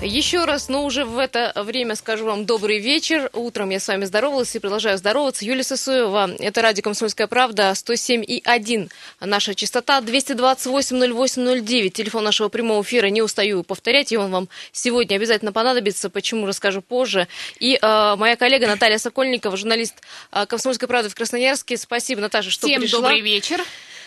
Еще раз, но уже в это время скажу вам добрый вечер. Утром я с вами здоровалась и продолжаю здороваться. Юлия Сысоева, это радио «Комсомольская правда», 107,1 наша частота, 228-08-09, телефон нашего прямого эфира, не устаю повторять, и он вам сегодня обязательно понадобится, почему расскажу позже. И моя коллега Наталья Сокольникова, журналист «Комсомольской правды» в Красноярске. Спасибо, Наташа, что пришла. Всем добрый вечер.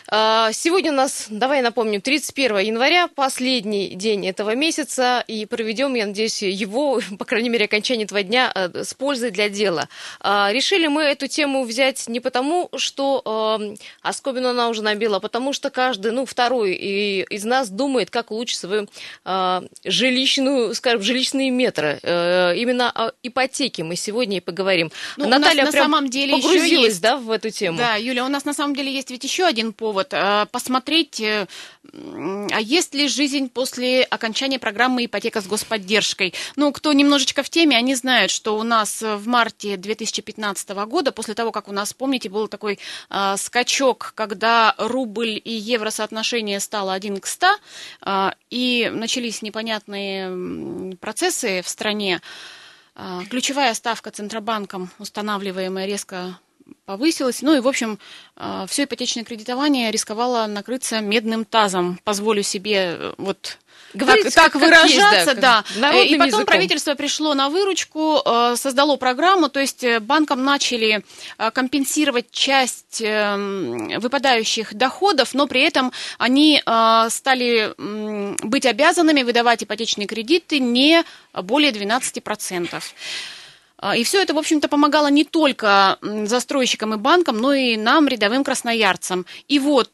Сегодня у нас, давай напомним, 31 января, последний день этого месяца, и проведем, я надеюсь, его, по крайней мере, окончание этого дня с пользой для дела. Решили мы эту тему взять не потому, что оскомину она уже набила, а потому что каждый, второй из нас думает, как улучшить свою жилищные метры. Именно о ипотеке мы сегодня и поговорим. Наталья прям погрузилась в эту тему. Да, Юля, у нас на самом деле есть ведь еще один повод. Посмотреть, а есть ли жизнь после окончания программы «Ипотека с господдержкой». Кто немножечко в теме, они знают, что у нас в марте 2015 года, после того, как у нас, помните, был такой скачок, когда рубль и евро соотношение стало 1:100, и начались непонятные процессы в стране. Ключевая ставка Центробанком, устанавливаемая, резко повысилось. В общем, все ипотечное кредитование рисковало накрыться медным тазом. Позволю себе говорить, так выражаться, да. И потом языком. Правительство пришло на выручку, создало программу, то есть банкам начали компенсировать часть выпадающих доходов, но при этом они стали быть обязанными выдавать ипотечные кредиты не более 12%. И все это, в общем-то, помогало не только застройщикам и банкам, но и нам, рядовым красноярцам. И с 1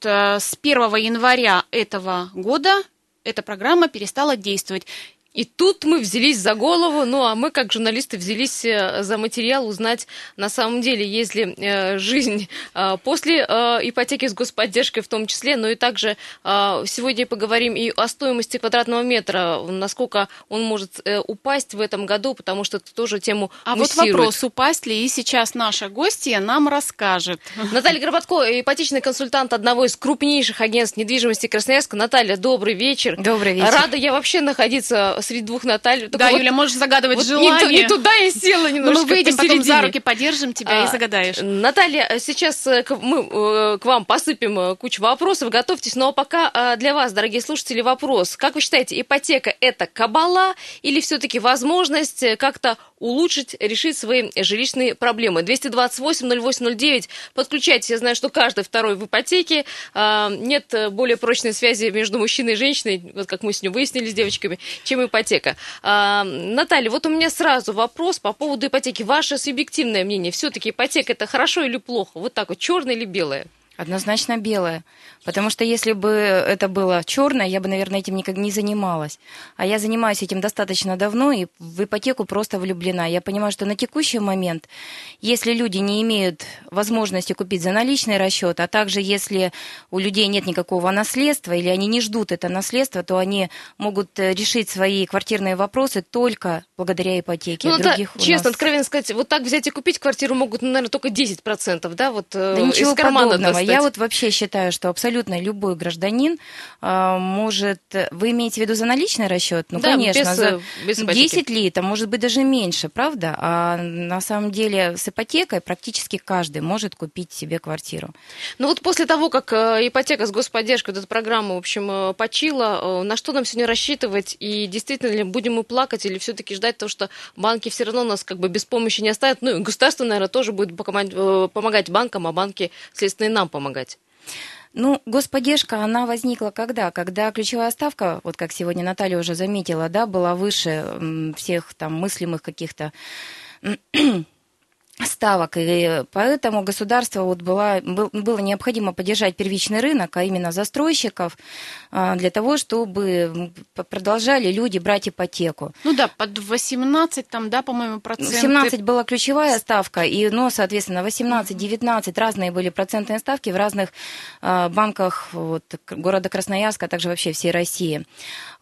января этого года эта программа перестала действовать. И тут мы взялись за голову, а мы, как журналисты, взялись за материал узнать, на самом деле, есть ли жизнь после ипотеки с господдержкой в том числе, но и также сегодня поговорим и о стоимости квадратного метра, насколько он может упасть в этом году, потому что это тоже тему муссирует. Вопрос, упасть ли, и сейчас наша гостья нам расскажет. Наталья Горбатко, ипотечный консультант одного из крупнейших агентств недвижимости Красноярска. Наталья, добрый вечер. Добрый вечер. Рада я вообще находиться среди двух Натальи. Да, Юля, можешь загадывать желание. Не туда я села немножко. Мы выйдем потом за руки, поддержим тебя и загадаешь. Наталья, сейчас мы к вам посыпем кучу вопросов. Готовьтесь. А пока для вас, дорогие слушатели, вопрос. Как вы считаете, ипотека – это кабала или все-таки возможность как-то улучшить, решить свои жилищные проблемы? 228-08-09. Подключайтесь. Я знаю, что каждый второй в ипотеке. Нет более прочной связи между мужчиной и женщиной, как мы с ним выяснили с девочками, чем ипотека. Наталья, у меня сразу вопрос по поводу ипотеки. Ваше субъективное мнение. Все-таки ипотека – это хорошо или плохо? Черное или белое? Однозначно белое. Потому что если бы это было черное, я бы, наверное, этим никогда не занималась. А я занимаюсь этим достаточно давно и в ипотеку просто влюблена. Я понимаю, что на текущий момент, если люди не имеют возможности купить за наличный расчет, а также если у людей нет никакого наследства или они не ждут это наследство, то они могут решить свои квартирные вопросы только благодаря ипотеке. Честно, откровенно сказать, так взять и купить квартиру могут, наверное, только 10%, из кармана подобного. Я вообще считаю, что абсолютно любой гражданин может... Вы имеете в виду за наличный расчет? Конечно, без ипотеки. 10 ли, может быть, даже меньше, правда? А на самом деле с ипотекой практически каждый может купить себе квартиру. После того, как ипотека с господдержкой, эта программа, в общем, почила, на что нам сегодня рассчитывать? И действительно ли будем мы плакать или все-таки ждать того, что банки все равно нас без помощи не оставят? Государство, наверное, тоже будет помогать банкам, а банки, следственно, и нам помогать. Господдержка, она возникла когда? Когда ключевая ставка, как сегодня Наталья уже заметила, была выше всех мыслимых каких-то ставок, и поэтому государству было необходимо поддержать первичный рынок, а именно застройщиков, для того, чтобы продолжали люди брать ипотеку. Под 18 по-моему, процентов. 17 была ключевая ставка, соответственно, 18-19 разные были процентные ставки в разных банках города Красноярска, а также вообще всей России.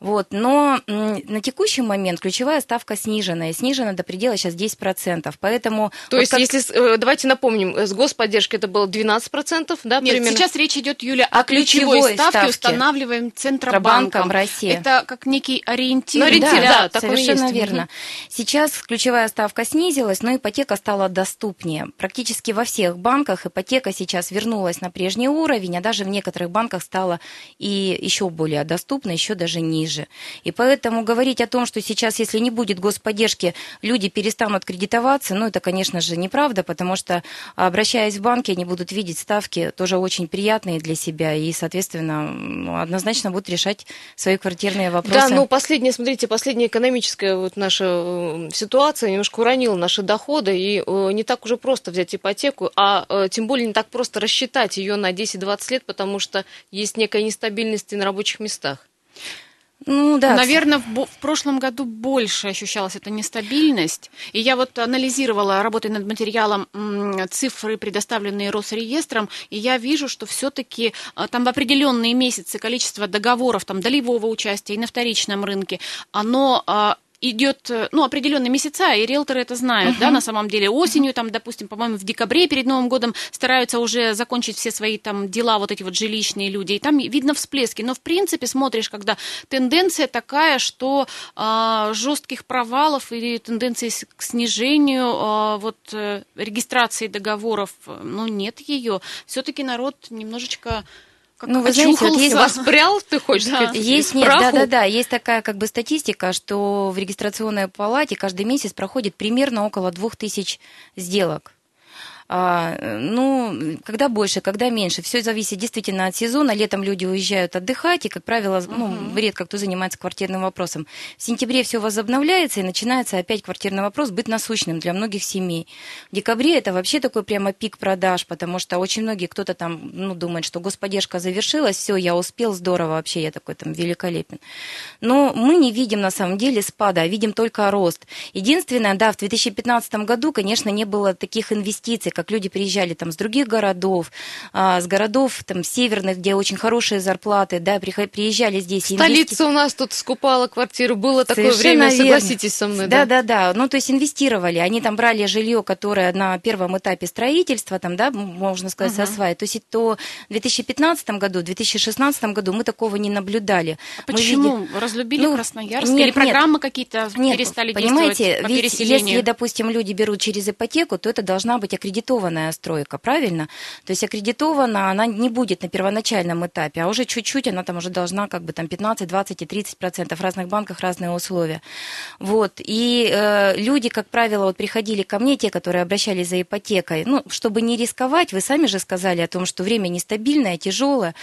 Но на текущий момент ключевая ставка снижена до предела сейчас 10%, поэтому... То есть Если, давайте напомним, с господдержкой это было 12%, да, примерно? Нет, сейчас речь идет, Юля, о ключевой ставке, устанавливаем Центробанком России. Это как некий ориентир. Ну, ориентир, да, совершенно верно. Сейчас ключевая ставка снизилась, но ипотека стала доступнее. Практически во всех банках ипотека сейчас вернулась на прежний уровень, а даже в некоторых банках стала и еще более доступна, еще даже ниже. И поэтому говорить о том, что сейчас, если не будет господдержки, люди перестанут кредитоваться, ну, это, конечно же, неправда, потому что, обращаясь в банки, они будут видеть ставки тоже очень приятные для себя и, соответственно, однозначно будут решать свои квартирные вопросы. Да, ну, последняя экономическая вот наша ситуация немножко уронила наши доходы, и не так уже просто взять ипотеку, а тем более не так просто рассчитать ее на 10-20 лет, потому что есть некая нестабильность и на рабочих местах. Ну, да. Наверное, в прошлом году больше ощущалась эта нестабильность. И я вот анализировала, работая над материалом, цифры, предоставленные Росреестром, и я вижу, что все-таки там в определенные месяцы количество договоров там, долевого участия и на вторичном рынке, оно... идет, ну, определенные месяца, и риэлторы это знают, да, на самом деле. Осенью, там, допустим, по-моему, в декабре перед Новым годом стараются уже закончить все свои там дела, вот эти вот жилищные люди, и там видно всплески. Но, в принципе, смотришь, когда тенденция такая, что жестких провалов или тенденции к снижению регистрации договоров, ну, нет ее. Все-таки народ немножечко... Ну, вы знаете, вот есть воспрял, ты хочешь сказать? Есть такая как бы статистика, что в регистрационной палате каждый месяц проходит примерно около 2000 сделок. Когда больше, когда меньше. Все зависит действительно от сезона. Летом люди уезжают отдыхать, и, как правило, редко кто занимается квартирным вопросом. В сентябре все возобновляется, и начинается опять квартирный вопрос быть насущным для многих семей. В декабре это вообще такой прямо пик продаж, потому что очень многие, кто-то там думает, что господдержка завершилась, все, я успел, здорово, вообще я такой там великолепен. Но мы не видим на самом деле спада, а видим только рост. Единственное, да, в 2015 году, конечно, не было таких инвестиций, как люди приезжали там с других городов, с городов там северных, где очень хорошие зарплаты, да, приезжали здесь. Столица у нас тут скупала квартиру, было такое время, согласитесь со мной. Да. Ну, то есть инвестировали, они там брали жилье, которое на первом этапе строительства, там, да, можно сказать, осваивать. То есть то в 2015 году, в 2016 году мы такого не наблюдали. А почему? Разлюбили Красноярск? Или программы какие-то перестали действовать по переселению? Если, допустим, люди берут через ипотеку, то это должна быть аккредитация. Аккредитованная стройка, правильно? То есть аккредитована, она не будет на первоначальном этапе, а уже чуть-чуть она там уже должна как бы там 15, 20 и 30%. В разных банках разные условия. Вот. И люди, как правило, вот приходили ко мне, те, которые обращались за ипотекой, чтобы не рисковать, вы сами же сказали о том, что время нестабильное, тяжелое.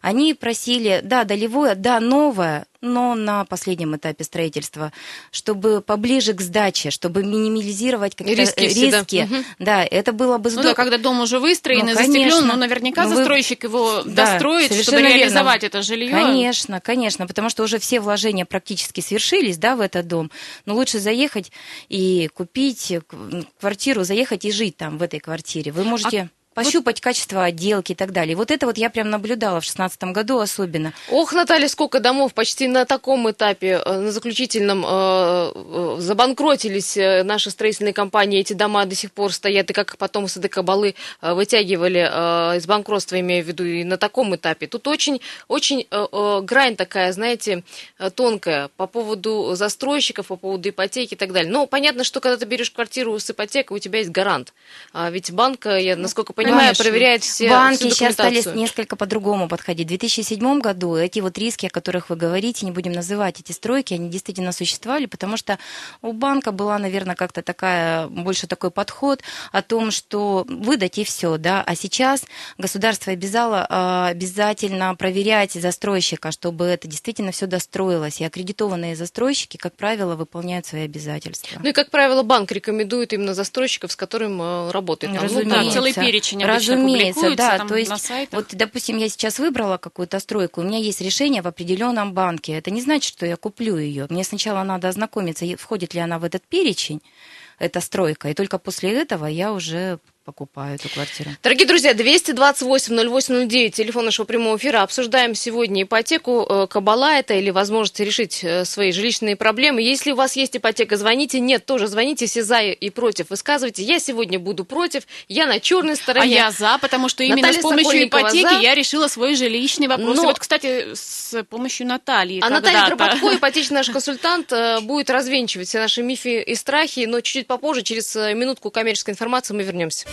Они просили, да, долевое, да, новое, но на последнем этапе строительства, чтобы поближе к сдаче, чтобы минимизировать какие-то риски. Да, это было бы здорово. Когда дом уже выстроен и застеклен, но наверняка застройщик его достроит, чтобы реализовать это жилье. Конечно, потому что уже все вложения практически свершились, да, в этот дом. Но лучше заехать и купить квартиру, заехать и жить там, в этой квартире. Вы можете... пощупать качество отделки и так далее. Вот это вот я прям наблюдала в 2016 году особенно. Ох, Наталья, сколько домов почти на таком этапе, на заключительном, забанкротились наши строительные компании. Эти дома до сих пор стоят, и как потом сады кабалы вытягивали из банкротства, имею в виду, и на таком этапе. Тут очень грань такая, знаете, тонкая по поводу застройщиков, по поводу ипотеки и так далее. Но понятно, что когда ты берешь квартиру с ипотекой, у тебя есть гарант. Ведь банк, я насколько понимаю, проверяет все документацию. Банки сейчас стали несколько по-другому подходить. В 2007 году эти вот риски, о которых вы говорите, не будем называть эти стройки, они действительно существовали, потому что у банка была, наверное, как-то больше такой подход о том, что выдать и все, да. А сейчас государство обязало обязательно проверять застройщика, чтобы это действительно все достроилось. И аккредитованные застройщики, как правило, выполняют свои обязательства. Ну и, как правило, банк рекомендует именно застройщиков, с которым работает. Разумеется, да, там, то есть, на сайтах. Вот, допустим, я сейчас выбрала какую-то стройку, у меня есть решение в определенном банке, это не значит, что я куплю ее, мне сначала надо ознакомиться, входит ли она в этот перечень, эта стройка, и только после этого я уже покупают эту квартиру. Дорогие друзья, 228-08-09, телефон нашего прямого эфира. Обсуждаем сегодня ипотеку, кабала это или возможность решить свои жилищные проблемы. Если у вас есть ипотека, звоните. Нет, тоже звоните, все за и против. Высказывайте. Я сегодня буду против, я на черной стороне. А я за, потому что именно Наталья с помощью ипотеки я решила свой жилищный вопрос. Но... И вот, кстати, с помощью Натальи. А Наталья Горбатко, ипотечный наш консультант, будет развенчивать все наши мифы и страхи, но чуть-чуть попозже, через минутку коммерческой информации мы вернемся.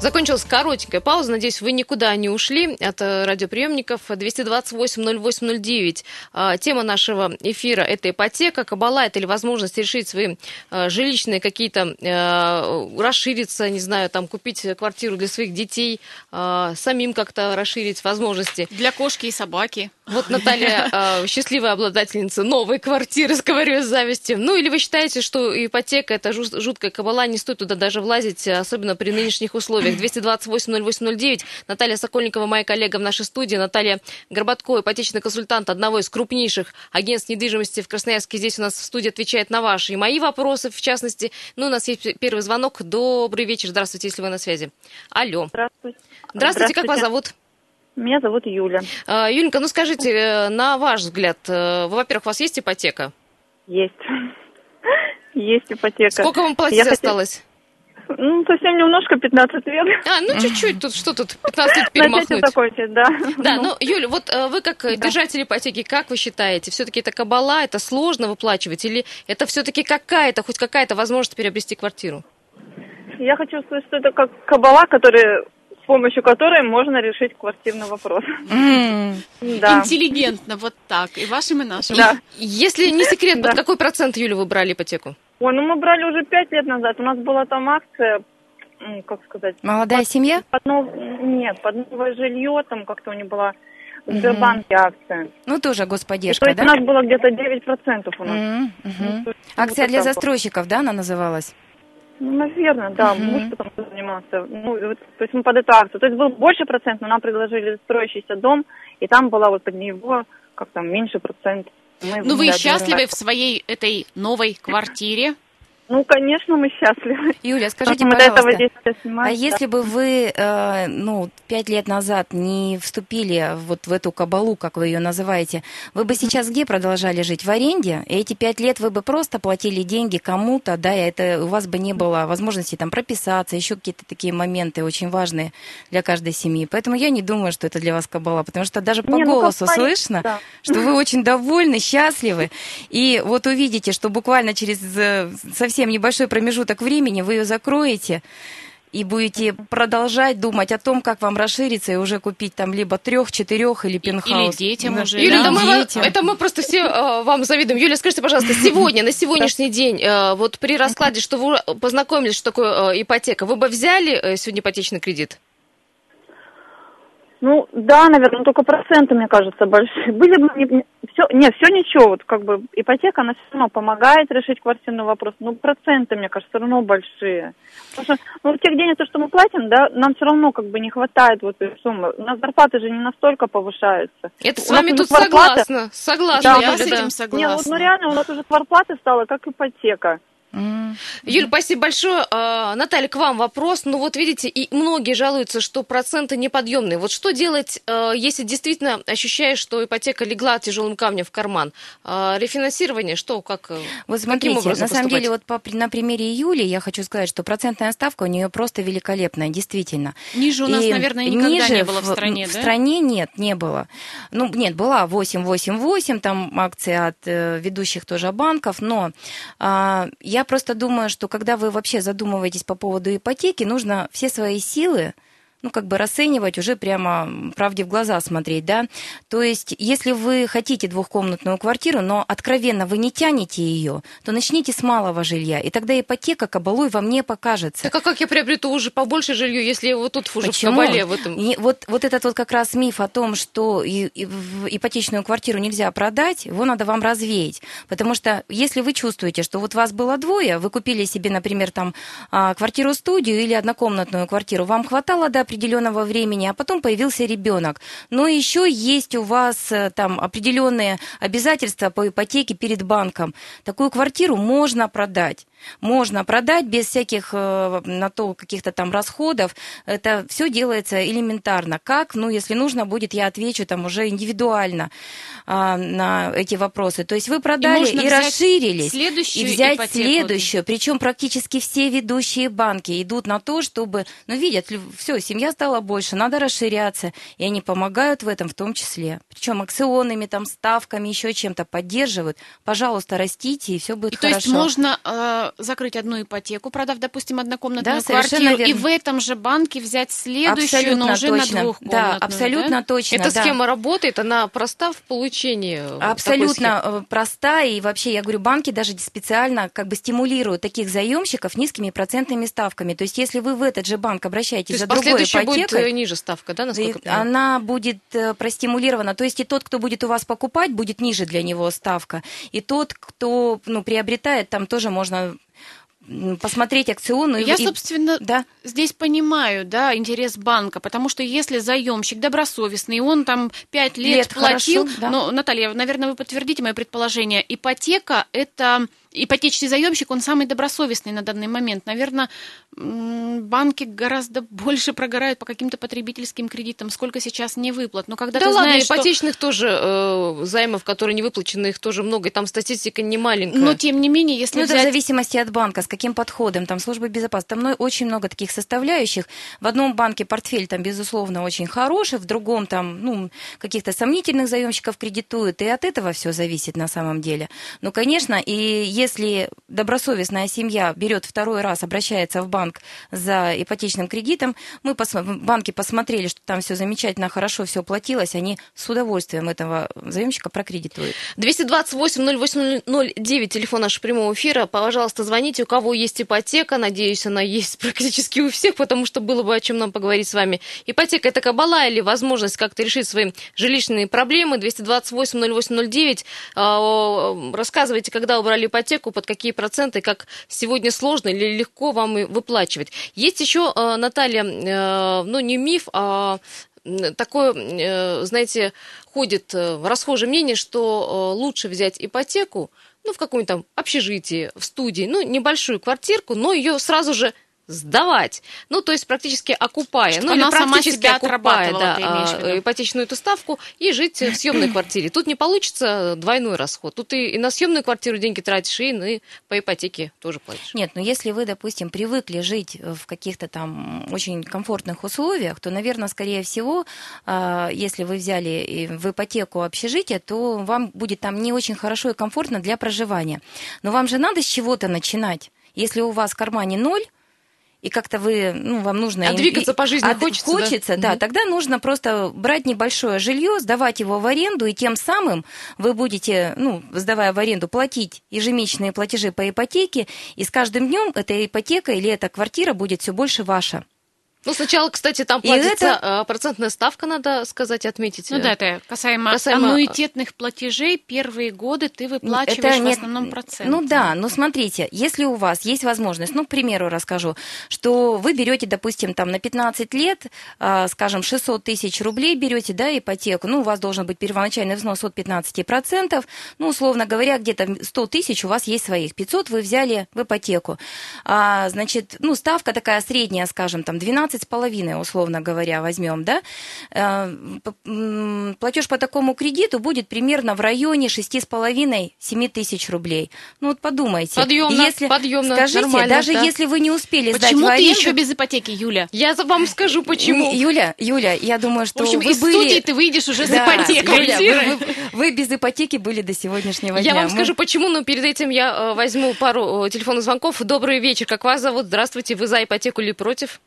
Закончилась коротенькая пауза. Надеюсь, вы никуда не ушли от радиоприемников. 228-08-09. Тема нашего эфира – это ипотека, кабала, это или возможность решить свои жилищные какие-то, расшириться, не знаю, там, купить квартиру для своих детей, самим как-то расширить возможности. Для кошки и собаки. Вот Наталья – счастливая обладательница новой квартиры, говорю с завистью. Ну, или вы считаете, что ипотека – это жуткая кабала, не стоит туда даже влазить, особенно при нынешних условиях. 228-08-09. Наталья Сокольникова, моя коллега в нашей студии. Наталья Горбатко, ипотечный консультант одного из крупнейших агентств недвижимости в Красноярске. Здесь у нас в студии отвечает на ваши и мои вопросы, в частности. Ну, у нас есть первый звонок. Добрый вечер. Здравствуйте, если вы на связи. Алло. Здравствуйте. Здравствуйте. Как вас зовут? Меня зовут Юля. Юленька, ну скажите, на ваш взгляд, во-первых, у вас есть ипотека? Есть. Есть ипотека. Сколько вам платить осталось? Ну, совсем немножко, 15 лет. А, ну, чуть-чуть, тут что тут, 15 лет перемахнуть. Закончить, да. Да, ну, Юля, вот вы как держатель ипотеки, как вы считаете, все-таки это кабала, это сложно выплачивать, или это все-таки какая-то, хоть какая-то возможность приобрести квартиру? Я хочу сказать, что это как кабала, которая... с помощью которой можно решить квартирный вопрос. Да. Интеллигентно, вот так, и вашим, и нашим. Да. Если не секрет, под какой процент, Юля, вы брали ипотеку? Ой, ну мы брали уже 5 лет назад, у нас была там акция, как сказать... Молодая семья? Нет, под новое жилье, там как-то у нее была в Сбербанке акция. Ну тоже господдержка, да? То есть у нас было где-то 9% у нас. Ну, акция вот для застройщиков, да, она называлась? Ну, наверное, да, муж потом занимался. Ну, вот, то есть мы под эту акцию. То есть был больше процент, но нам предложили строящийся дом, и там была вот под него, как там, меньше процент. Мы, ну, вы счастливы в своей этой новой квартире? Ну, конечно, мы счастливы. Юля, скажите, пожалуйста, а если бы вы, 5 лет назад не вступили вот в эту кабалу, как вы ее называете, вы бы сейчас где продолжали жить? В аренде? И эти 5 лет вы бы просто платили деньги кому-то, да, и это у вас бы не было возможности там прописаться, еще какие-то такие моменты очень важные для каждой семьи. Поэтому я не думаю, что это для вас кабала, потому что даже по голосу слышно, да, что вы очень довольны, счастливы, и вот увидите, что буквально через совсем небольшой промежуток времени вы ее закроете и будете продолжать думать о том, как вам расшириться и уже купить там либо 3-4 или пентхаус. Или детям уже. Юля, да, детям. Это мы просто все вам завидуем. Юля, скажите, пожалуйста, сегодня, на сегодняшний день, вот при раскладе, что вы познакомились, что такое ипотека, вы бы взяли сегодня ипотечный кредит? Ну, да, наверное, только проценты, мне кажется, большие. Были бы... все ничего, вот как бы ипотека, она все равно помогает решить квартирный вопрос, но проценты, мне кажется, все равно большие. Потому что, ну, тех денег, то, что мы платим, да, нам все равно как бы не хватает вот этой суммы. У нас зарплаты же не настолько повышаются. Это с вами тут зарплата... согласна. Да, я с этим согласна. Нет, вот, ну реально, у нас уже квартплата стала как ипотека. Юль, спасибо большое. Наталья, к вам вопрос. Ну вот видите, и многие жалуются, что проценты неподъемные. Вот что делать, если действительно ощущаешь, что ипотека легла тяжелым камнем в карман? Рефинансирование, что, как? Вот смотрите, на самом деле, вот на примере Юли я хочу сказать, что процентная ставка у нее просто великолепная, действительно. Ниже у нас, наверное, никогда не было в стране, да? В стране нет, не было. Ну, нет, была 888, там акции от ведущих тоже банков, но я просто думаю, что когда вы вообще задумываетесь по поводу ипотеки, нужно все свои силы, расценивать, уже прямо правде в глаза смотреть, да. То есть, если вы хотите двухкомнатную квартиру, но откровенно вы не тянете ее, то начните с малого жилья, и тогда ипотека кабалой вам не покажется. Так а как я приобрету уже побольше жилье, если я вот тут уже в кабале? В этом? Вот этот вот как раз миф о том, что ипотечную квартиру нельзя продать, его надо вам развеять. Потому что если вы чувствуете, что вот вас было двое, вы купили себе, например, там квартиру-студию или однокомнатную квартиру, вам хватало до определенного времени, а потом появился ребенок. Но еще есть у вас там определенные обязательства по ипотеке перед банком. Такую квартиру можно продать. Можно продать без всяких на то каких-то там расходов. Это все делается элементарно. Как? Ну, если нужно будет, я отвечу там уже индивидуально на эти вопросы. То есть вы продали и расширились. И взять ипотеку. Следующую. Причем практически все ведущие банки идут на то, чтобы... Ну, видят, все, семья стала больше, надо расширяться. И они помогают в этом в том числе. Причем акционными там ставками, еще чем-то поддерживают. Пожалуйста, растите, и все будет хорошо. То есть можно... закрыть одну ипотеку, продав, допустим, однокомнатную квартиру, и в этом же банке взять следующую, абсолютно но уже точно. На двухкомнатную. Да, абсолютно точно. Эта схема работает, она проста в получении? Абсолютно проста, и вообще, я говорю, банки даже специально как бы стимулируют таких заемщиков низкими процентными ставками. То есть, если вы в этот же банк обращаетесь за другой ипотекой... будет ниже ставка, да, насколько? Она будет простимулирована. То есть, и тот, кто будет у вас покупать, будет ниже для него ставка, и тот, кто приобретает, там тоже можно... посмотреть акционную. Я, собственно, да. Здесь понимаю, да, интерес банка, потому что если заемщик добросовестный, он там 5 лет платил, хорошо, да. Но, Наталья, наверное, вы подтвердите мое предположение, ипотека – это... Ипотечный заемщик, он самый добросовестный на данный момент. Наверное, банки гораздо больше прогорают по каким-то потребительским кредитам, сколько сейчас невыплат. Но когда да ты ладно, знаешь, ипотечных что... тоже займов, которые не выплачены, их тоже много, и там статистика не маленькая. Но тем не менее, если взять... это в зависимости от банка, с каким подходом, там службы безопасности. Там очень много таких составляющих. В одном банке портфель там, безусловно, очень хороший, в другом там, каких-то сомнительных заемщиков кредитуют, и от этого все зависит на самом деле. Ну, конечно, и если добросовестная семья берет второй раз, обращается в банк за ипотечным кредитом, банки посмотрели, что там все замечательно, хорошо, все платилось, они с удовольствием этого заемщика прокредитуют. 228-08-09, телефон нашего прямого эфира. Пожалуйста, звоните, у кого есть ипотека. Надеюсь, она есть практически у всех, потому что было бы о чем нам поговорить с вами. Ипотека – это кабала или возможность как-то решить свои жилищные проблемы? 228-08-09. Рассказывайте, когда убрали ипотеку, под какие проценты, как сегодня сложно или легко вам и выплачивать. Есть еще, Наталья, не миф, а такое, знаете, ходит расхожее мнение, что лучше взять ипотеку, в каком-нибудь там общежитии, в студии, небольшую квартирку, но ее сразу же сдавать. То есть практически окупая. Она практически сама себя отрабатывала, ипотечную эту ставку и жить в съемной квартире. Тут не получится двойной расход. Тут и на съемную квартиру деньги тратишь, и по ипотеке тоже платишь. Нет, если вы, допустим, привыкли жить в каких-то там очень комфортных условиях, то, наверное, скорее всего, если вы взяли в ипотеку общежитие, то вам будет там не очень хорошо и комфортно для проживания. Но вам же надо с чего-то начинать. Если у вас в кармане 0, и как-то вы, вам нужно... А двигаться по жизни хочется, да? Тогда нужно просто брать небольшое жилье, сдавать его в аренду, и тем самым вы будете, сдавая в аренду, платить ежемесячные платежи по ипотеке, и с каждым днем эта ипотека или эта квартира будет все больше ваша. Сначала, кстати, там платится процентная ставка, надо сказать, отметить. Это касаемо аннуитетных платежей, первые годы ты выплачиваешь в основном процент. Смотрите, если у вас есть возможность, к примеру, расскажу, что вы берете, допустим, там на 15 лет, скажем, 600 тысяч рублей берете, ипотеку, у вас должен быть первоначальный взнос от 15%, условно говоря, где-то 100 тысяч у вас есть своих, 500 вы взяли в ипотеку. Ставка такая средняя, скажем, там, 12,5, условно говоря, возьмем, платеж по такому кредиту будет примерно в районе 6,5-7 тысяч рублей. Подумайте. Подъемно, скажите, нормально. Даже если вы не успели сдать в аренду... Почему ты еще без ипотеки, Юля? Я вам скажу, почему. Юля, я думаю, что вы были... В общем, из студии ты выйдешь уже с ипотекой. Юля, вы без ипотеки были до сегодняшнего дня. Я вам скажу, почему, но перед этим я возьму пару телефонных звонков. Добрый вечер, как вас зовут? Здравствуйте, вы за ипотеку или против?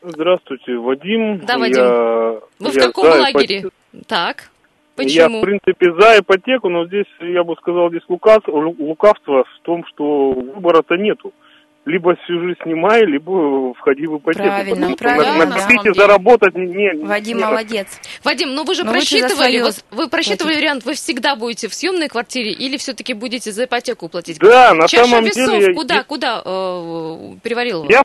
Здравствуйте, Вадим. Да, Вадим. Вы в каком лагере? Так, почему? Я, в принципе, за ипотеку, но здесь, я бы сказал, лукавство в том, что выбора-то нету. либо всю жизнь снимай, либо входи в ипотеку. Правильно. На кредите заработать не... Вадим, молодец. Вадим, ну вы же просчитывали вариант, вы всегда будете в съемной квартире или все-таки будете за ипотеку платить? Да, на самом деле... Чаша весов куда переварила? Я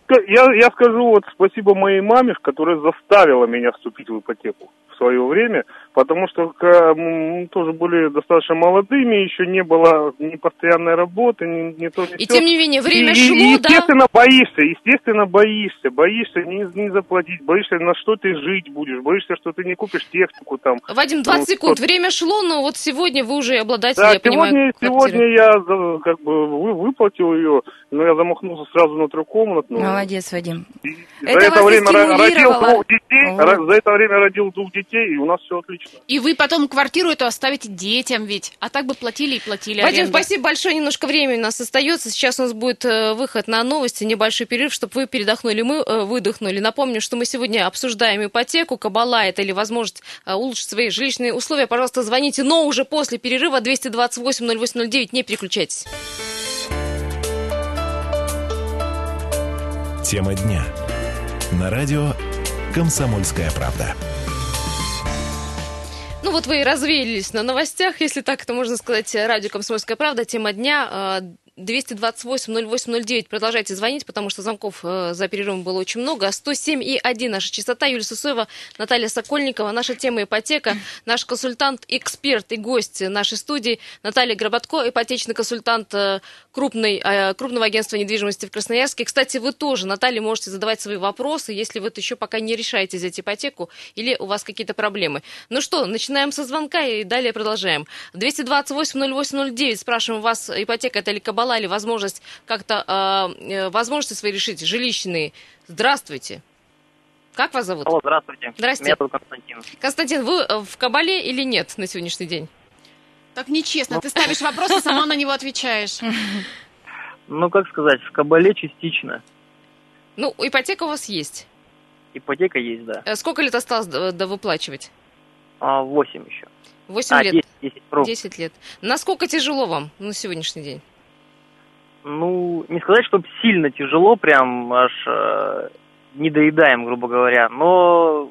скажу вот спасибо моей маме, которая заставила меня вступить в ипотеку в свое время, потому что мы тоже были достаточно молодыми, еще не было ни постоянной работы, ни то, ни тем не менее, время шло, да? Естественно, боишься не заплатить, боишься, на что ты жить будешь, боишься, что ты не купишь технику там. Вадим, 20 секунд, время шло, но вот сегодня вы уже обладатель, да, я понимаю, квартиры. Сегодня я как бы выплатил ее, но я замахнулся сразу на трехкомнатную. Молодец, Вадим. За это время родил 2 детей, и у нас все отлично. И вы потом квартиру эту оставите детям ведь, а так бы платили и платили. Вадим, спасибо большое, немножко времени у нас остается, сейчас у нас будет выход на новости, небольшой перерыв, чтобы вы передохнули, мы выдохнули. Напомню, что мы сегодня обсуждаем ипотеку, кабала это или возможность улучшить свои жилищные условия. Пожалуйста, звоните, но уже после перерыва 228-08-09, не переключайтесь. Тема дня. На радио «Комсомольская правда». Ну вот вы и развеялись на новостях, если так это можно сказать, радио «Комсомольская правда», тема дня 228-08-09. Продолжайте звонить, потому что звонков за перерывом было очень много. 107,1 наша частота. Юлия Сысоева, Наталья Сокольникова. Наша тема ипотека. Наш консультант, эксперт и гость нашей студии Наталья Горбатко, ипотечный консультант крупного агентства недвижимости в Красноярске. Кстати, вы тоже, Наталья, можете задавать свои вопросы, если вы еще пока не решаете взять ипотеку или у вас какие-то проблемы. Ну что, начинаем со звонка и далее продолжаем. 228-08-09. Спрашиваем вас, ипотека это или кабала? Была ли возможность как-то возможности свои решить, жилищные? Здравствуйте. Как вас зовут? Алло, здравствуйте. Здравствуйте. Меня зовут Константин. Константин, вы в кабале или нет на сегодняшний день? Так нечестно. Ты ставишь вопрос, а сама на него отвечаешь. Ну, как сказать, в кабале частично. Ну, ипотека у вас есть? Ипотека есть, да. Сколько лет осталось выплачивать? 8 еще. 8 лет? 10 лет. Насколько тяжело вам на сегодняшний день? Ну, не сказать, чтобы сильно тяжело, прям аж недоедаем, грубо говоря, но...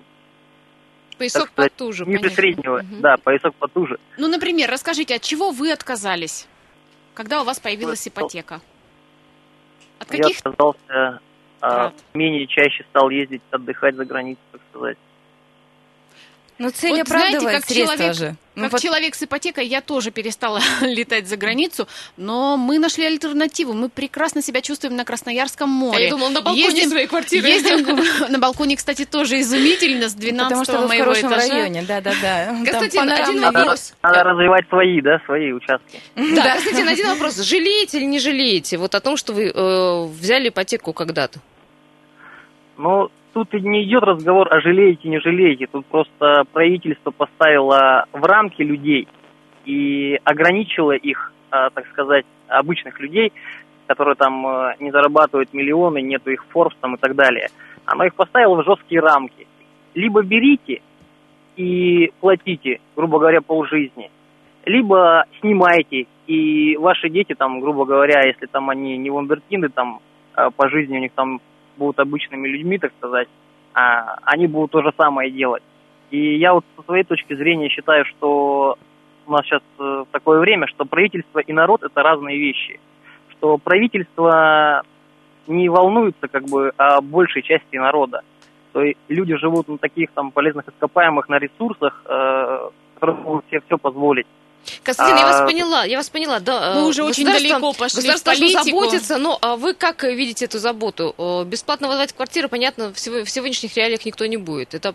Поясок потуже, ниже среднего, да, поясок потуже. Ну, например, расскажите, от чего вы отказались, когда у вас появилась ипотека? От каких... Я отказался, менее чаще стал ездить отдыхать за границу, так сказать. Но цель вот оправдывает средства же. Как человек с ипотекой я тоже перестала летать за границу, но мы нашли альтернативу. Мы прекрасно себя чувствуем на Красноярском море. А я думала, на балконе своей квартиры. Ездим на балконе, кстати, тоже изумительно, с 12-го моего этажа. Потому что вы в хорошем районе, да. Константин, один вопрос. Надо развивать свои, да, свои участки. Да, Константин, один вопрос. Жалеете или не жалеете вот о том, что вы взяли ипотеку когда-то? Ну... Тут не идет разговор о жалеете, не жалеете. Тут просто правительство поставило в рамки людей и ограничило их, так сказать, обычных людей, которые там не зарабатывают миллионы, нету их Forbes там и так далее. Оно их поставило в жесткие рамки. Либо берите и платите, грубо говоря, полжизни, либо снимайте, и ваши дети там, грубо говоря, если там они не вундеркинды, там по жизни у них там... будут обычными людьми, так сказать, они будут то же самое делать. И я вот со своей точки зрения считаю, что у нас сейчас такое время, что правительство и народ – это разные вещи. Что правительство не волнуется как бы о большей части народа. То есть люди живут на таких там полезных ископаемых, на ресурсах, которые могут себе все позволить. Константин, я вас поняла. Да, мы уже очень далеко пошли в политику. Государство заботится, но вы как видите эту заботу? Бесплатно выдавать квартиры, понятно, в сегодняшних реалиях никто не будет, это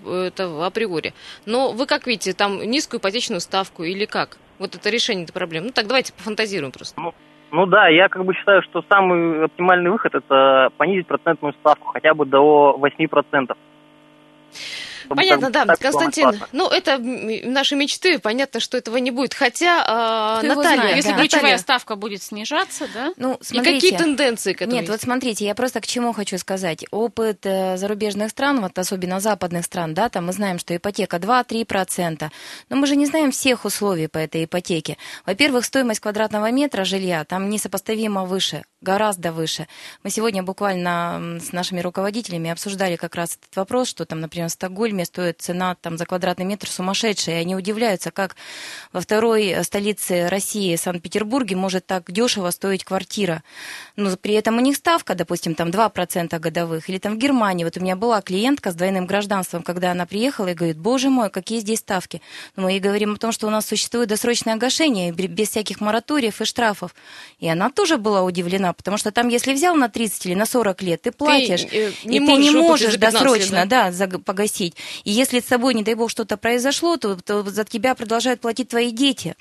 априори. Но вы как видите, там низкую ипотечную ставку или как? Вот это решение этой проблемы. Ну так, давайте пофантазируем просто. Ну да, я как бы считаю, что самый оптимальный выход – это понизить процентную ставку хотя бы до 8%. Понятно, да, Константин. Ну, это наши мечты. Понятно, что этого не будет. Хотя, Наталья, если ключевая ставка будет снижаться, да? Ну, смотрите. И какие тенденции к этому? Нет, вот смотрите, я просто к чему хочу сказать. Опыт зарубежных стран, вот особенно западных стран, да, там мы знаем, что ипотека 2-3%. Но мы же не знаем всех условий по этой ипотеке. Во-первых, стоимость квадратного метра жилья там несопоставимо выше, гораздо выше. Мы сегодня буквально с нашими руководителями обсуждали как раз этот вопрос, что там, например, в Стокгольме стоит цена там, за квадратный метр сумасшедшая, и они удивляются, как во второй столице России, Санкт-Петербурге, может так дешево стоить квартира. Но при этом у них ставка, допустим, там 2% годовых, или там в Германии. Вот у меня была клиентка с двойным гражданством, когда она приехала и говорит, боже мой, какие здесь ставки. Но мы ей говорим о том, что у нас существует досрочное погашение без всяких мораториев и штрафов. И она тоже была удивлена, потому что там, если взял на 30 или на 40 лет, ты платишь, ты не можешь досрочно погасить. И если с собой, не дай бог, что-то произошло, то за тебя продолжают платить твои дети.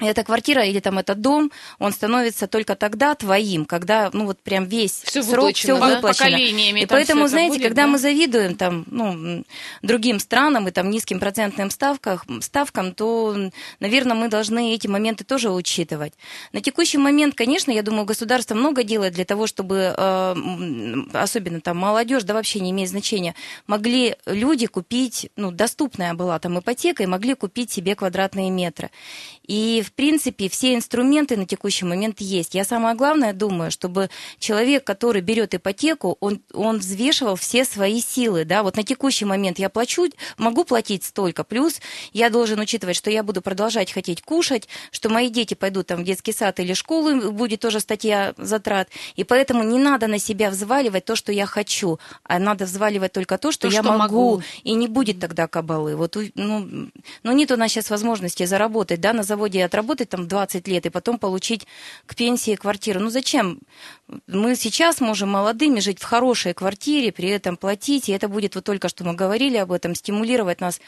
Эта квартира или там этот дом, он становится только тогда твоим, когда, ну, вот прям весь всё срок, выплачено, все выплачено. И поэтому, знаете, будет, когда мы завидуем там, ну, другим странам и там низким процентным ставкам, то, наверное, мы должны эти моменты тоже учитывать. На текущий момент, конечно, я думаю, государство много делает для того, чтобы, особенно там молодежь, да вообще не имеет значения, могли люди купить, ну, доступная была там ипотека, и могли купить себе квадратные метры. И, в принципе, все инструменты на текущий момент есть. Я самое главное думаю, чтобы человек, который берет ипотеку, он взвешивал все свои силы. Да? Вот на текущий момент я плачу, могу платить столько, плюс я должен учитывать, что я буду продолжать хотеть кушать, что мои дети пойдут там, в детский сад или школу, будет тоже статья затрат. И поэтому не надо на себя взваливать то, что я хочу, а надо взваливать только то, что я могу. И не будет тогда кабалы. Вот, ну, нет у нас сейчас возможности заработать, да, на заводе отработать там 20 лет и потом получить к пенсии квартиру. Ну зачем? Мы сейчас можем молодыми жить в хорошей квартире, при этом платить, и это будет, вот только что мы говорили об этом, стимулировать нас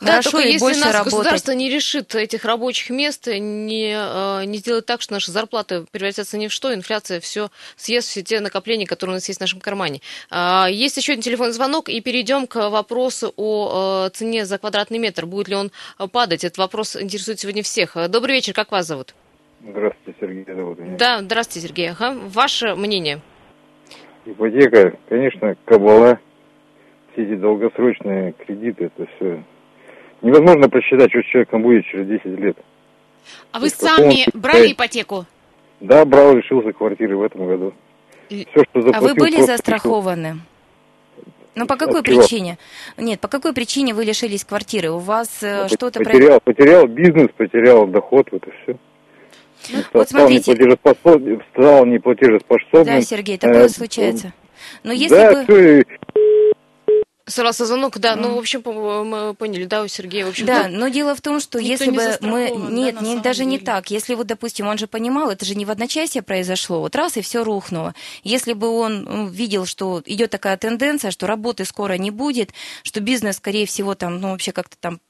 хорошо и больше работать. Да, только если нас государство не решит этих рабочих мест, не сделает так, что наши зарплаты превратятся ни в что, инфляция все съест, все те накопления, которые у нас есть в нашем кармане. Есть еще один телефонный звонок, и перейдем к вопросу о цене за квадратный метр. Будет ли он падать? Этот вопрос интересует сегодня всех. Добрый вечер, как вас зовут? Здравствуйте, Сергей зовут меня. Да, здравствуйте, Сергей. Ага. Ваше мнение? Ипотека, конечно, кабала, все эти долгосрочные кредиты, это все. Невозможно просчитать, что с человеком будет через 10 лет. А вы сами брали ипотеку? Да, брал, лишился квартиры в этом году. Все, что заплатил, а вы были застрахованы? Пришел. Ну, по какой причине? Нет, по какой причине вы лишились квартиры? У вас что-то... Потерял бизнес, потерял доход, вот и все. Вот смотрите. Стал неплатежеспособным. Да, Сергей, такое случается. Но если Сразу звонок, да, ну, в общем, мы поняли, да, у Сергея, в общем. Да, но дело в том, что если бы мы... Нет, да, даже не так. Если вот, допустим, он же понимал, это же не в одночасье произошло, вот раз, и все рухнуло. Если бы он видел, что идет такая тенденция, что работы скоро не будет, что бизнес, скорее всего, там, ну, вообще как-то там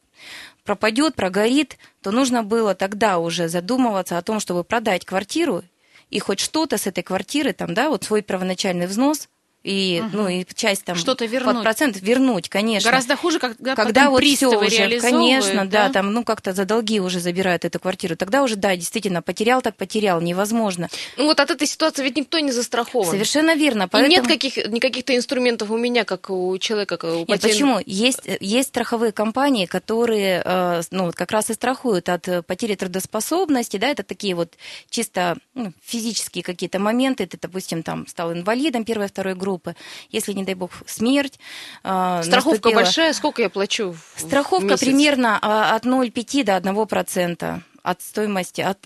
пропадет, прогорит, то нужно было тогда уже задумываться о том, чтобы продать квартиру, и хоть что-то с этой квартиры, там, да, вот свой первоначальный взнос, и, ну, и часть там что-то вернуть. Под процент вернуть, конечно. Гораздо хуже, когда вот все уже, конечно, да, там, ну, как-то за долги уже забирают эту квартиру. Тогда уже, да, действительно, потерял так потерял, невозможно. Ну, вот от этой ситуации ведь никто не застрахован. Совершенно верно. Поэтому... И нет никаких-то инструментов у меня, как у человека, как у потерь... Нет, почему? Есть страховые компании, которые, ну, как раз и страхуют от потери трудоспособности, да, это такие вот чисто, ну, физические какие-то моменты. Ты, допустим, там, стал инвалидом первой, второй группы, если, не дай бог, смерть. Страховка большая? Сколько я плачу? Страховка примерно от 0,5 до 1% от стоимости, от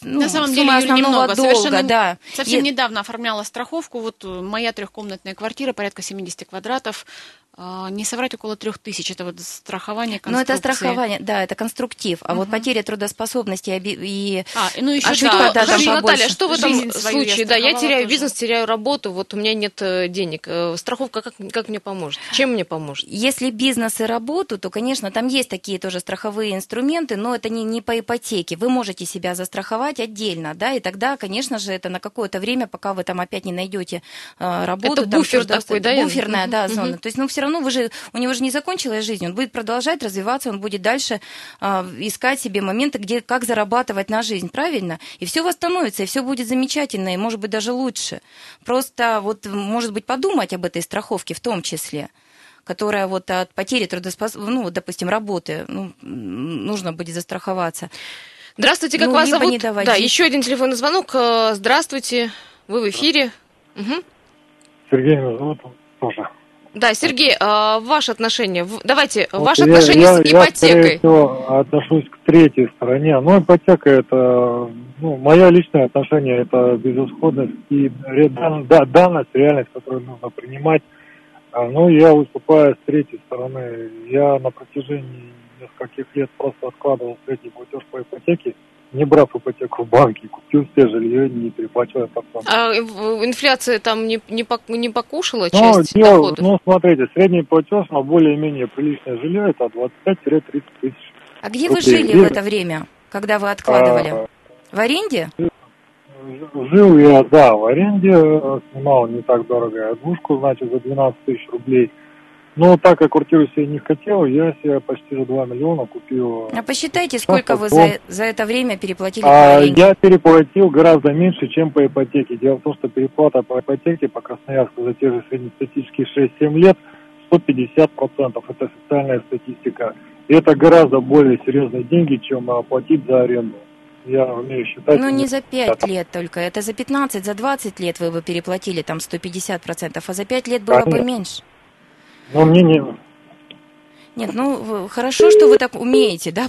ну, на самом деле, Юль, немного. Долга, да. Совсем недавно оформляла страховку. Вот моя трехкомнатная квартира, порядка 70 квадратов. Не соврать, около 3000. Это вот страхование, конструкции. Ну, это страхование, да, это конструктив. А вот потеря трудоспособности Хорошо, Наталья, что в этом случае? Да, я теряю бизнес, теряю работу, вот у меня нет денег. Страховка как мне поможет? Чем мне поможет? Если бизнес и работу, то, конечно, там есть такие тоже страховые инструменты, но это не по ипотеке. Вы можете себя застраховать отдельно, да, и тогда, конечно же, это на какое-то время, пока вы там опять не найдете работу. Это буфер такой, да? Буферная, да, зона. То есть, ну, все равно равно у него же не закончилась жизнь, он будет продолжать развиваться, он будет дальше искать себе моменты, где как зарабатывать на жизнь, правильно? И все восстановится, и все будет замечательно, и, может быть, даже лучше. Просто, вот, может быть, подумать об этой страховке в том числе, которая вот от потери трудоспособности, ну, допустим, работы, ну, нужно будет застраховаться. Здравствуйте, как вас зовут? Да, еще один телефонный звонок. Здравствуйте, вы в эфире. Угу. Сергей меня зовут, тоже. Да, Сергей, ваше отношение, давайте, вот ваше отношение с ипотекой. Я, скорее всего, отношусь к третьей стороне, но ипотека это, ну, мое личное отношение, это безысходность и данность, реальность, которую нужно принимать. Ну, я выступаю с третьей стороны. Я на протяжении нескольких лет просто откладывал средний платеж по ипотеке, не брав ипотеку в банке, купил все жилье, не переплачивая процент. А инфляция там не покушала часть доходов? Ну, смотрите, средний платеж на более-менее приличное жилье это 25-30 тысяч. А где рублей. Вы жили в это время, когда вы откладывали? В аренде? Жил я, да, в аренде, снимал не так дорого двушку, значит, за 12 тысяч рублей. Но так как квартиру себе не хотел, я себе почти за 2 миллиона купил. А посчитайте, сколько вы за это время переплатили по аренде? Я переплатил гораздо меньше, чем по ипотеке. Дело в том, что переплата по ипотеке по Красноярску за те же среднестатистические 6-7 лет 150%. Это официальная статистика. И это гораздо более серьезные деньги, чем платить за аренду. Я умею считать. Ну, не за 5 лет только, это за 15, за 20 лет вы бы переплатили там 150%, а за 5 лет было бы меньше. Ну, мне не... Нет, ну, хорошо, что вы так умеете, да,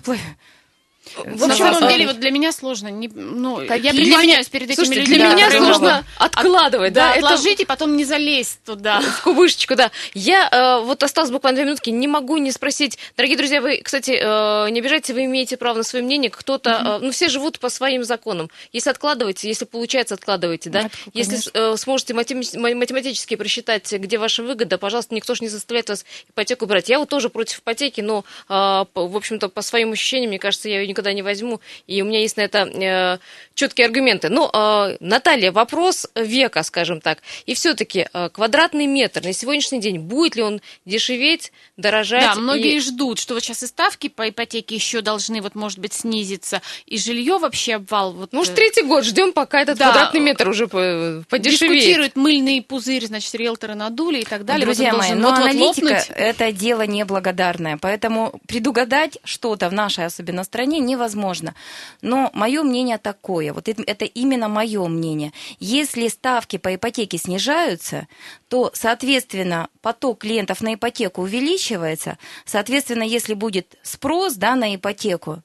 в самом деле, вот для меня сложно. Я придивляюсь перед этими людьми. Для меня сложно откладывать, да. Отложить и потом не залезть туда. В кубышечку, да. Я вот осталось буквально 2 минутки, не могу не спросить. Дорогие друзья, вы, кстати, не обижайтесь, вы имеете право на свое мнение. Кто-то, ну, все живут по своим законам. Если откладываете, если получается, откладывайте, да. Если сможете математически просчитать, где ваша выгода, пожалуйста, никто же не заставляет вас ипотеку брать. Я вот тоже против ипотеки, но, в общем-то, по своим ощущениям, мне кажется, я ее никогда не возьму, и у меня есть на это четкие аргументы. Но, Наталья, вопрос века, скажем так. И все-таки квадратный метр на сегодняшний день, будет ли он дешеветь, дорожать? Да, многие ждут, что вот сейчас и ставки по ипотеке еще должны, вот, может быть, снизиться, и жилье вообще обвал. Вот, может, третий год ждем, пока этот квадратный метр уже подешевеет. Дискутируют мыльный пузырь, значит, риэлторы надули и так далее. Друзья мои, но аналитика – это дело неблагодарное, поэтому предугадать что-то в нашей особенно стране невозможно. Но мое мнение такое, вот это именно мое мнение. Если ставки по ипотеке снижаются, то, соответственно, поток клиентов на ипотеку увеличивается, соответственно, если будет спрос, да, на ипотеку,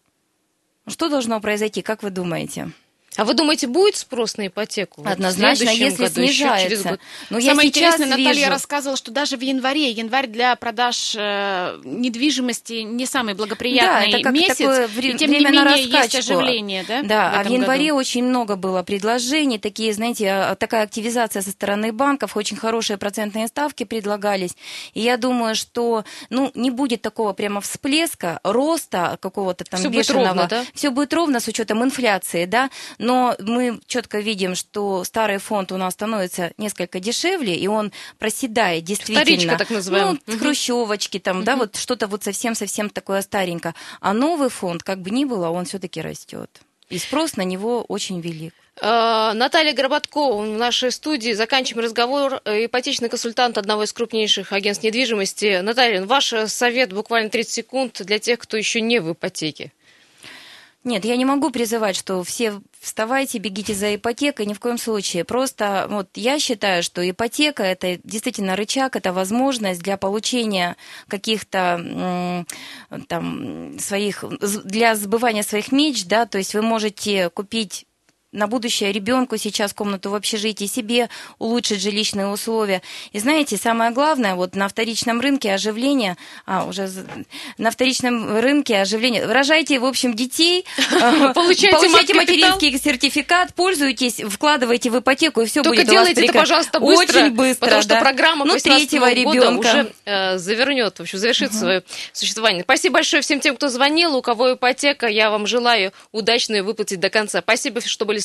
что должно произойти, как вы думаете? А вы думаете, будет спрос на ипотеку? Однозначно, если снижается. Но самое интересное, Наталья рассказывала, что даже в январь для продаж недвижимости не самый благоприятный месяц, и тем не менее есть оживление. Да, а в январе очень много было предложений, такие, знаете, такая активизация со стороны банков, очень хорошие процентные ставки предлагались, и я думаю, что, ну, не будет такого прямо всплеска, роста какого-то там бешеного. Все будет ровно с учетом инфляции, да. Но мы четко видим, что старый фонд у нас становится несколько дешевле, и он проседает действительно. Вторичка, так называемая. Ну, хрущевочки там, да, вот что-то вот совсем-совсем такое старенькое. А новый фонд, как бы ни было, он все-таки растет. И спрос на него очень велик. Наталья Горбатко в нашей студии. Заканчиваем разговор. Ипотечный консультант одного из крупнейших агентств недвижимости. Наталья, ваш совет буквально 30 секунд для тех, кто еще не в ипотеке. Нет, я не могу призывать, что все вставайте, бегите за ипотекой, ни в коем случае. Просто вот я считаю, что ипотека – это действительно рычаг, это возможность для получения каких-то там своих, для сбывания своих мечт, да, то есть вы можете купить на будущее ребенку сейчас комнату в общежитии, себе улучшить жилищные условия. И знаете, самое главное, вот на вторичном рынке оживление, на вторичном рынке оживление, рожайте, в общем, детей, получайте материнский сертификат, пользуйтесь, вкладывайте в ипотеку, и все будет у вас прекрасно. Только делайте это, пожалуйста, быстро, очень быстро, потому что программа после 18 года уже завернет, в общем, завершит свое существование. Спасибо большое всем тем, кто звонил, у кого ипотека, я вам желаю удачно ее выплатить до конца. Спасибо, что были